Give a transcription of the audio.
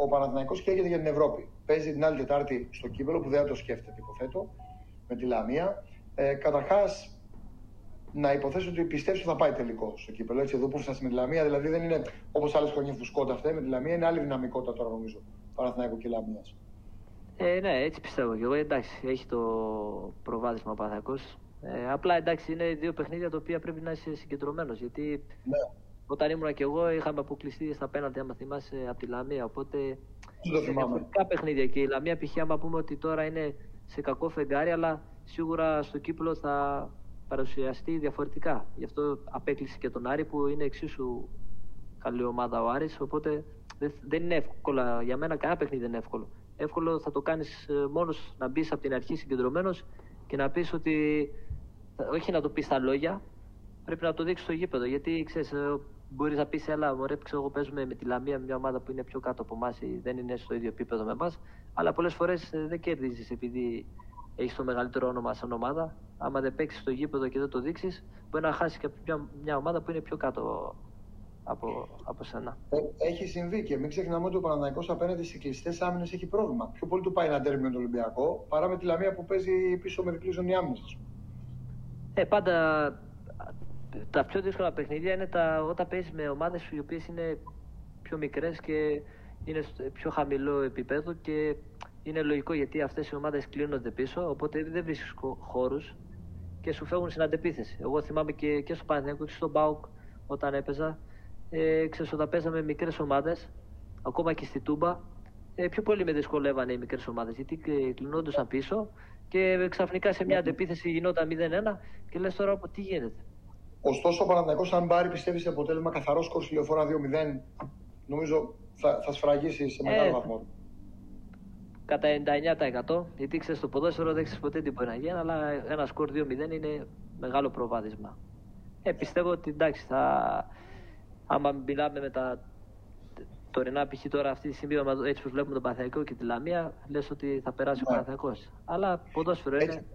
ο Παναθηναϊκός καίγεται για την Ευρώπη. Παίζει την άλλη Τετάρτη στο κύπελλο, που δεν το σκέφτεται, υποθέτω, με τη Λαμία. Καταρχάς, να υποθέσω ότι πιστεύω ότι θα πάει τελικό στο κύπελλο. Έτσι, εδώ που φτάσει με τη Λαμία, δηλαδή δεν είναι όπως άλλες χρονιές που φουσκώνται αυτά. Με τη Λαμία είναι άλλη δυναμικότητα τώρα, νομίζω, Παναθηναϊκού και Λαμίας. Ναι, έτσι πιστεύω και εγώ. Εντάξει, έχει το προβάδισμα ο Παναθηναϊκός. Απλά εντάξει, είναι δύο παιχνίδια τα οποία πρέπει να είσαι συγκεντρωμένος. Γιατί ναι. Όταν ήμουν και εγώ, είχαμε αποκλειστεί στα πέναντι, άμα θυμάσαι, από τη Λαμία. Οπότε είναι διαφορετικά παιχνίδια. Και η Λαμία, π.χ., άμα πούμε ότι τώρα είναι σε κακό φεγγάρι, αλλά σίγουρα στο κύπελλο θα παρουσιαστεί διαφορετικά. Γι' αυτό απέκλεισε και τον Άρη, που είναι εξίσου καλή ομάδα ο Άρης. Οπότε δεν είναι εύκολα. Για μένα, κανένα παιχνίδι δεν είναι εύκολο. Εύκολο θα το κάνεις μόνος, να μπεις από την αρχή συγκεντρωμένος και να πεις ότι. Όχι να το πεις στα λόγια, πρέπει να το δείξεις στο γήπεδο. Γιατί ξέρεις, μπορείς να πεις, έλα, μωρέ, εγώ παίζουμε με τη Λαμία, μια ομάδα που είναι πιο κάτω από εμάς ή δεν είναι στο ίδιο επίπεδο με εμάς. Αλλά πολλές φορές δεν κερδίζεις επειδή έχεις το μεγαλύτερο όνομα σαν ομάδα. Άμα δεν παίξεις στο γήπεδο και δεν το δείξεις, μπορεί να χάσεις και μια ομάδα που είναι πιο κάτω από σένα. Έχει συμβεί και μην ξεχνάμε ότι ο Παναθηναϊκός απέναντι στις κλειστές άμυνες έχει πρόβλημα. Πιο πολύ του πάει ένα ντέρμπι με τον Ολυμπιακό παρά με τη Λαμία που παίζει πίσω με κλείσιμο οι άμυνες. Πάντα τα πιο δύσκολα παιχνίδια είναι όταν παίζεις με ομάδες οι οποίες είναι πιο μικρές και είναι πιο χαμηλό επίπεδο και είναι λογικό γιατί αυτές οι ομάδες κλείνονται πίσω, οπότε δεν βρίσκεις χώρους και σου φεύγουν στην αντεπίθεση. Εγώ θυμάμαι και στο Παναθηναϊκό και στο Μπάουκ όταν έπαιζα, ξέρεις, όταν παίζαμε μικρές ομάδες, ακόμα και στη Τούμπα, πιο πολύ με δυσκολεύανε οι μικρές ομάδες γιατί κλεινόντουσαν πίσω και ξαφνικά σε μια αντεπίθεση γινόταν 0-1 και λες τώρα τι γίνεται. Ωστόσο, ο Παναθηναϊκός, αν πάρει, πιστεύει σε αποτέλεσμα καθαρό σκορ ηλιοφόρα 2-0, νομίζω θα σφραγίσει σε μεγάλο βαθμό. Κατά 99%. Γιατί ξέρεις, το ποδόσφαιρο δεν ξέρεις ποτέ τι μπορεί να γίνει, αλλά ένα σκορ 2-0 είναι μεγάλο προβάδισμα. Πιστεύω ότι εντάξει, άμα μιλάμε με τα τωρινά, π.χ. τώρα αυτή τη στιγμή, έτσι που βλέπουμε τον Παναθηναϊκό και τη Λαμία, λες ότι θα περάσει ο Παναθηναϊκός. Αλλά ποδόσφαιρο είναι.